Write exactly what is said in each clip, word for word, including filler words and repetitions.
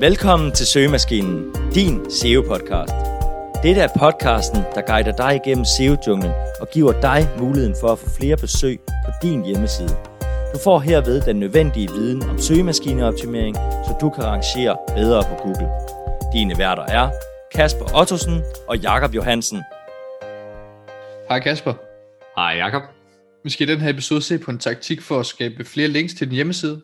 Velkommen til Søgemaskinen, din S E O-podcast. Dette er podcasten, der guider dig igennem S E O-junglen og giver dig muligheden for at få flere besøg på din hjemmeside. Du får herved den nødvendige viden om søgemaskineoptimering, så du kan rangere bedre på Google. Dine værter er Kasper Ottosen og Jakob Johansen. Hej Kasper. Hej Jakob. Vi skal i den her episode se på en taktik for at skabe flere links til din hjemmeside.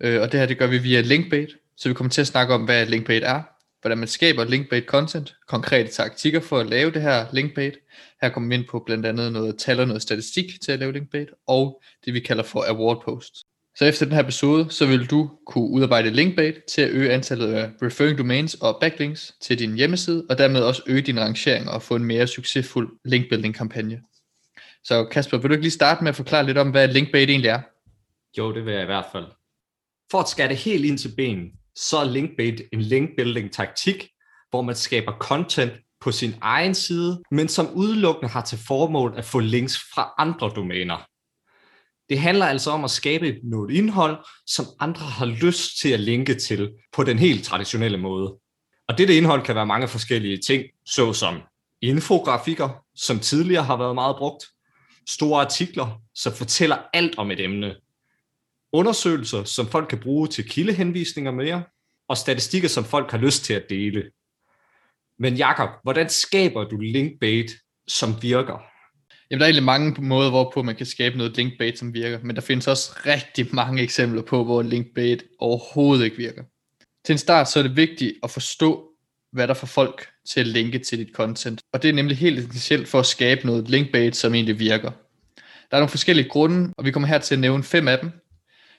Og det her det gør vi via linkbait. Så vi kommer til at snakke om, hvad linkbait er, hvordan man skaber linkbait content, konkrete taktikker for at lave det her linkbait. Her kommer vi ind på blandt andet noget tal og noget statistik til at lave linkbait, og det vi kalder for award posts. Så efter den her episode, så vil du kunne udarbejde linkbait til at øge antallet af referring domains og backlinks til din hjemmeside, og dermed også øge din rangering og få en mere succesfuld linkbuilding kampagne. Så Kasper, vil du ikke lige starte med at forklare lidt om, hvad linkbait egentlig er? Jo, det vil jeg i hvert fald. For at skære det helt ind til benen, så er linkbait en linkbuilding-taktik, hvor man skaber content på sin egen side, men som udelukkende har til formål at få links fra andre domæner. Det handler altså om at skabe noget indhold, som andre har lyst til at linke til på den helt traditionelle måde. Og dette indhold kan være mange forskellige ting, såsom infografikker, som tidligere har været meget brugt, store artikler, som fortæller alt om et emne, undersøgelser, som folk kan bruge til kildehenvisninger mere, og statistikker, som folk har lyst til at dele. Men Jakob, hvordan skaber du linkbait, som virker? Jamen, der er egentlig mange måder, hvorpå man kan skabe noget linkbait, som virker, men der findes også rigtig mange eksempler på, hvor linkbait overhovedet ikke virker. Til en start, så er det vigtigt at forstå, hvad der får folk til at linke til dit content, og det er nemlig helt essentielt for at skabe noget linkbait, som egentlig virker. Der er nogle forskellige grunde, og vi kommer her til at nævne fem af dem.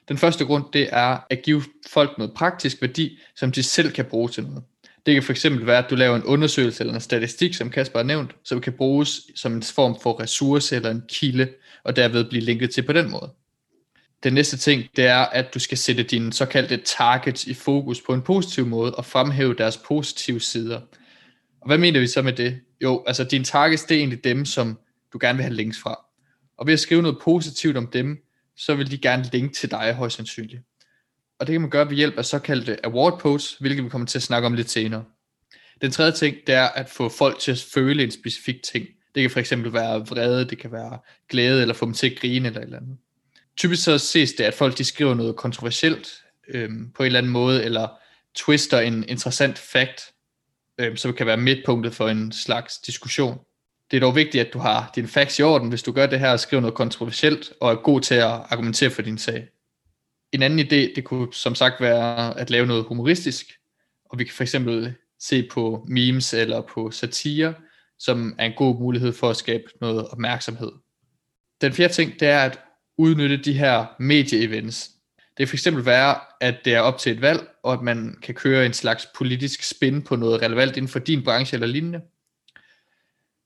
Den første grund, det er at give folk noget praktisk værdi, som de selv kan bruge til noget. Det kan fx være, at du laver en undersøgelse eller en statistik, som Kasper har nævnt, som kan bruges som en form for ressource eller en kilde, og derved blive linket til på den måde. Den næste ting, det er, at du skal sætte dine såkaldte targets i fokus på en positiv måde og fremhæve deres positive sider. Og hvad mener vi så med det? Jo, altså dine targets, det er egentlig dem, som du gerne vil have links fra. Og ved at skrive noget positivt om dem, så vil de gerne linke til dig højst sandsynligt. Og det kan man gøre ved hjælp af såkaldte award posts, hvilket vi kommer til at snakke om lidt senere. Den tredje ting, det er at få folk til at føle en specifik ting. Det kan fx være vrede, det kan være glæde, eller få dem til at grine eller et eller andet. Typisk så ses det, at folk de skriver noget kontroversielt øhm, på en eller anden måde, eller twister en interessant fact, øhm, som kan være midtpunktet for en slags diskussion. Det er dog vigtigt, at du har dine facts i orden, hvis du gør det her og skriver noget kontroversielt, og er god til at argumentere for din sag. En anden idé, det kunne som sagt være at lave noget humoristisk, og vi kan fx se på memes eller på satire, som er en god mulighed for at skabe noget opmærksomhed. Den fjerde ting, det er at udnytte de her medie-events. Det kan fx være, at det er op til et valg, og at man kan køre en slags politisk spin på noget relevant inden for din branche eller lignende.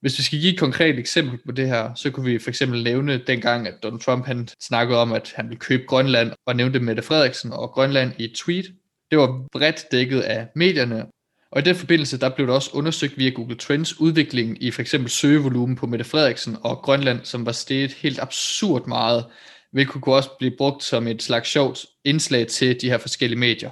Hvis vi skal give et konkret eksempel på det her, så kunne vi for eksempel nævne dengang, at Donald Trump han snakkede om, at han ville købe Grønland, og nævnte Mette Frederiksen og Grønland i et tweet. Det var bredt dækket af medierne, og i den forbindelse der blev det også undersøgt via Google Trends udviklingen i for eksempel søgevolumen på Mette Frederiksen og Grønland, som var steget helt absurd meget, hvilket kunne også blive brugt som et slags sjovt indslag til de her forskellige medier.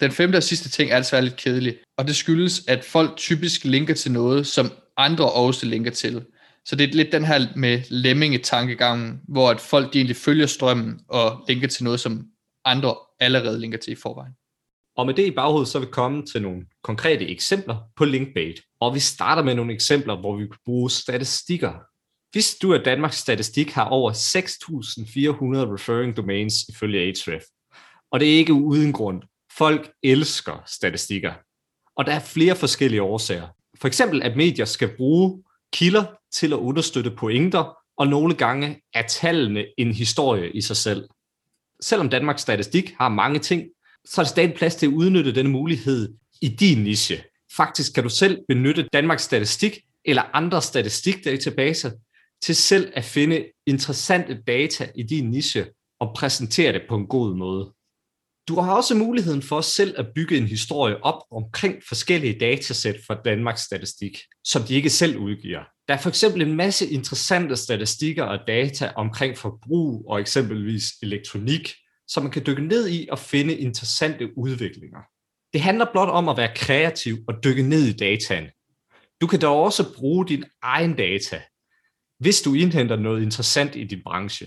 Den femte og sidste ting er altså lidt kedelig, og det skyldes, at folk typisk linker til noget, som andre også linker til. Så det er lidt den her med lemmingetankegangen, hvor at folk egentlig følger strømmen og linker til noget, som andre allerede linker til i forvejen. Og med det i baghovedet, så vil vi komme til nogle konkrete eksempler på linkbait. Og vi starter med nogle eksempler, hvor vi kan bruge statistikker. Hvis du at Danmarks Statistik har over seks tusind fire hundrede referring domains ifølge Ahrefs. Og det er ikke uden grund. Folk elsker statistikker. Og der er flere forskellige årsager. For eksempel, at medier skal bruge kilder til at understøtte pointer, og nogle gange er tallene en historie i sig selv. Selvom Danmarks Statistik har mange ting, så er der stadig plads til at udnytte denne mulighed i din niche. Faktisk kan du selv benytte Danmarks Statistik eller andre statistikdatabaser til selv at finde interessante data i din niche og præsentere det på en god måde. Du har også muligheden for selv at bygge en historie op omkring forskellige datasæt fra Danmarks Statistik, som de ikke selv udgiver. Der er for eksempel en masse interessante statistikker og data omkring forbrug og eksempelvis elektronik, som man kan dykke ned i og finde interessante udviklinger. Det handler blot om at være kreativ og dykke ned i dataen. Du kan dog også bruge din egen data, hvis du indhenter noget interessant i din branche.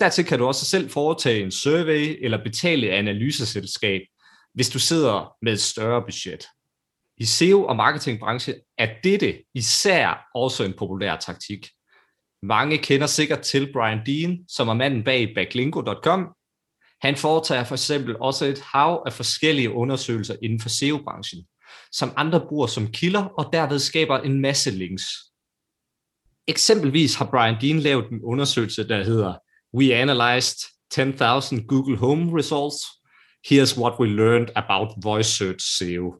Dertil kan du også selv foretage en survey eller betale et analyseselskab, hvis du sidder med et større budget. I S E O og marketingbranchen er dette især også en populær taktik. Mange kender sikkert til Brian Dean, som er manden bag backlinko punktum com. Han foretager for eksempel også et hav af forskellige undersøgelser inden for S E O-branchen, som andre bruger som kilder og derved skaber en masse links. Eksempelvis har Brian Dean lavet en undersøgelse, der hedder We analyzed ten thousand Google Home results. Here's what we learned about voice search S E O.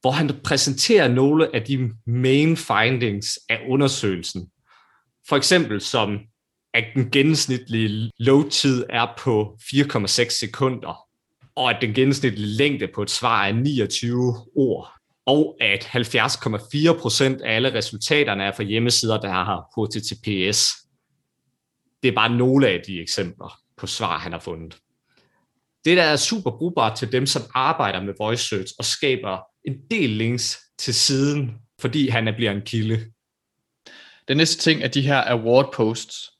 Hvor han præsenterer nogle af de main findings af undersøgelsen. For eksempel som, at den gennemsnitlige load-tid er på fire komma seks sekunder, og at den gennemsnitlige længde på et svar er niogtyve ord, og at halvfjerds komma fire procent af alle resultaterne er fra hjemmesider, der har H T T P S. Det er bare nogle af de eksempler på svar, han har fundet. Det, der er super brugbart til dem, som arbejder med voice search og skaber en del links til siden, fordi han bliver en kilde. Den næste ting er de her award posts.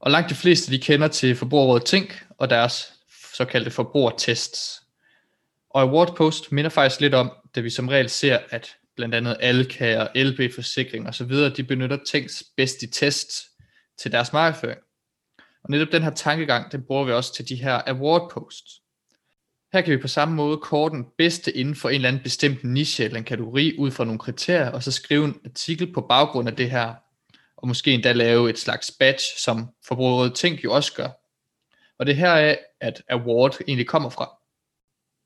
Og langt de fleste, de kender til Forbrugerrådet Tænk og deres såkaldte forbrugertests. Og award post minder faktisk lidt om, da vi som regel ser, at blandt andet Alka og L B forsikring osv., de benytter Tænks bedste tests til deres markedsføring. Og netop den her tankegang, den bruger vi også til de her award posts. Her kan vi på samme måde kåre den bedste inden for en eller anden bestemt niche eller en kategori ud fra nogle kriterier, og så skrive en artikel på baggrund af det her, og måske endda lave et slags badge, som Forbrugerrådet Tænk jo også gør. Og det er heraf, at award egentlig kommer fra.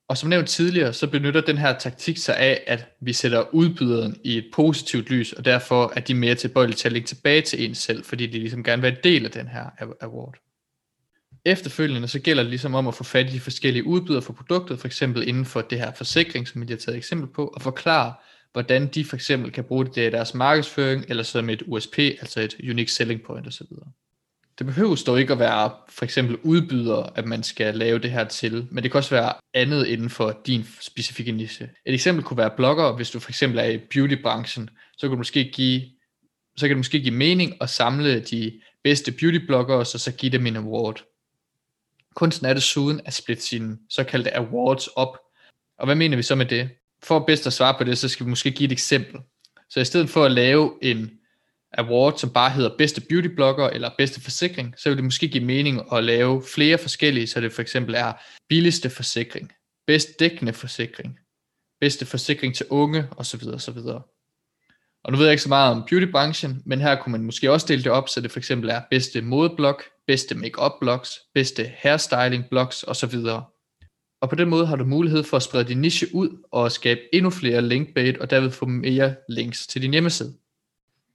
Og som nævnt tidligere, så benytter den her taktik sig af, at vi sætter udbyderen i et positivt lys, og derfor er de mere tilbøjelige til at lægge tilbage til en selv, fordi de ligesom gerne vil være del af den her award. Efterfølgende så gælder det ligesom om at få fat i de forskellige udbydere for produktet, for eksempel inden for det her forsikring, som vi har taget eksempel på, og forklare, hvordan de for eksempel kan bruge det i deres markedsføring, eller som et U S P, altså et unique selling point osv. Det behøves dog ikke at være for eksempel udbyder, at man skal lave det her til, men det kan også være andet inden for din specifikke niche. Et eksempel kunne være blogger. Hvis du for eksempel er i beautybranchen, så kan du måske give, så kan du måske give mening at samle de bedste beautybloggere, og så, så give dem en award. Kunsten er desuden at splitte sine såkaldte awards op. Og hvad mener vi så med det? For bedst at svare på det, så skal vi måske give et eksempel. Så i stedet for at lave en award, som bare hedder bedste beautyblogger eller bedste forsikring, så vil det måske give mening at lave flere forskellige, så det for eksempel er billigste forsikring, bedst dækkende forsikring, bedste forsikring til unge osv. osv. Og nu ved jeg ikke så meget om beautybranchen, men her kunne man måske også dele det op, så det for eksempel er bedste modeblog, bedste make-up blogs, bedste hairstyling blogs osv. Og på den måde har du mulighed for at sprede din niche ud og skabe endnu flere linkbait, og derved få mere links til din hjemmeside.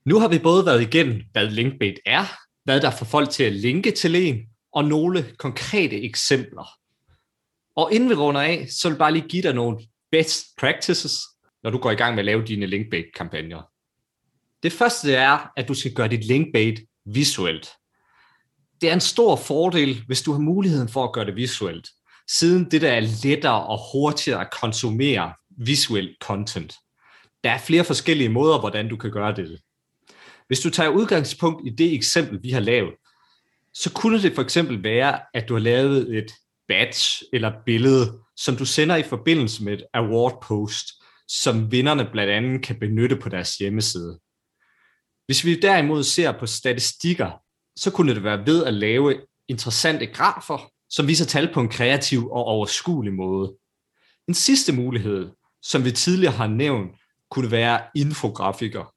Nu har vi både været igennem, hvad linkbait er, hvad der får folk til at linke til en, og nogle konkrete eksempler. Og inden vi runder af, så vil jeg bare lige give dig nogle best practices, når du går i gang med at lave dine linkbait-kampagner. Det første er, at du skal gøre dit linkbait visuelt. Det er en stor fordel, hvis du har muligheden for at gøre det visuelt, siden det der er lettere og hurtigere at konsumere visuel content. Der er flere forskellige måder, hvordan du kan gøre det. Hvis du tager udgangspunkt i det eksempel, vi har lavet, så kunne det for eksempel være, at du har lavet et badge eller billede, som du sender i forbindelse med et award post, som vinderne blandt andet kan benytte på deres hjemmeside. Hvis vi derimod ser på statistikker, så kunne det være ved at lave interessante grafer, som viser tal på en kreativ og overskuelig måde. En sidste mulighed, som vi tidligere har nævnt, kunne være infografikker,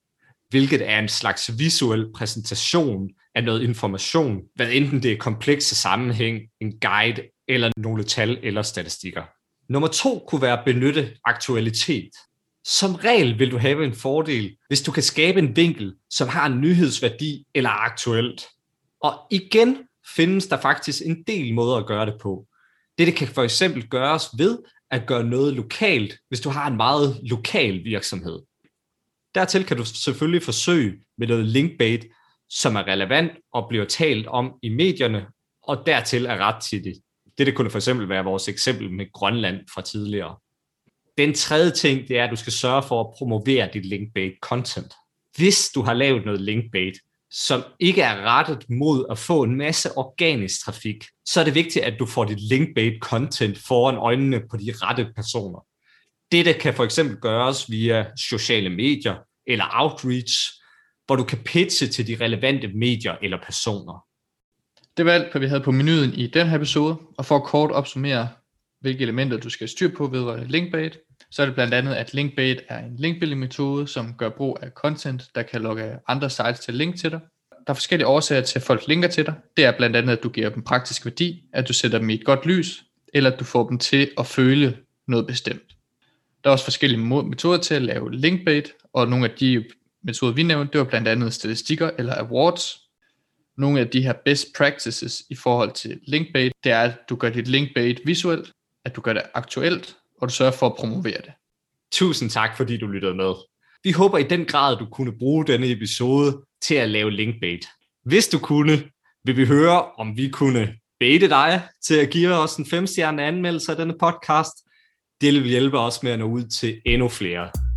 hvilket er en slags visuel præsentation af noget information, hvad enten det er komplekse sammenhæng, en guide eller nogle tal eller statistikker. Nummer to kunne være at benytte aktualitet. Som regel vil du have en fordel, hvis du kan skabe en vinkel, som har en nyhedsværdi eller er aktuelt. Og igen findes der faktisk en del måder at gøre det på. Dette kan for eksempel gøres ved at gøre noget lokalt, hvis du har en meget lokal virksomhed. Dertil kan du selvfølgelig forsøge med noget linkbait, som er relevant og bliver talt om i medierne, og dertil er rettidigt. Dette kunne for eksempel være vores eksempel med Grønland fra tidligere. Den tredje ting, det er, at du skal sørge for at promovere dit link-bait content. Hvis du har lavet noget link-bait, som ikke er rettet mod at få en masse organisk trafik, så er det vigtigt, at du får dit link-bait content foran øjnene på de rette personer. Dette kan for eksempel gøres via sociale medier eller outreach, hvor du kan pitche til de relevante medier eller personer. Det var alt, hvad vi havde på menuen i den her episode, og for at kort opsummere, hvilke elementer du skal styre på ved linkbait, så er det blandt andet, at linkbait er en linkbuilding-metode, som gør brug af content, der kan lokke andre sites til link til dig. Der er forskellige årsager til, at folk linker til dig. Det er blandt andet, at du giver dem praktisk værdi, at du sætter dem i et godt lys, eller at du får dem til at føle noget bestemt. Der er også forskellige metoder til at lave linkbait, og nogle af de metoder, vi nævnte, det var blandt andet statistikker eller awards. Nogle af de her best practices i forhold til linkbait, det er, at du gør dit linkbait visuelt, at du gør det aktuelt, og du sørger for at promovere det. Tusind tak, fordi du lyttede med. Vi håber i den grad, du kunne bruge denne episode til at lave linkbait. Hvis du kunne, vil vi høre, om vi kunne baite dig til at give os en fem-stjerne anmeldelse af denne podcast. Det vil hjælpe os med at nå ud til endnu flere.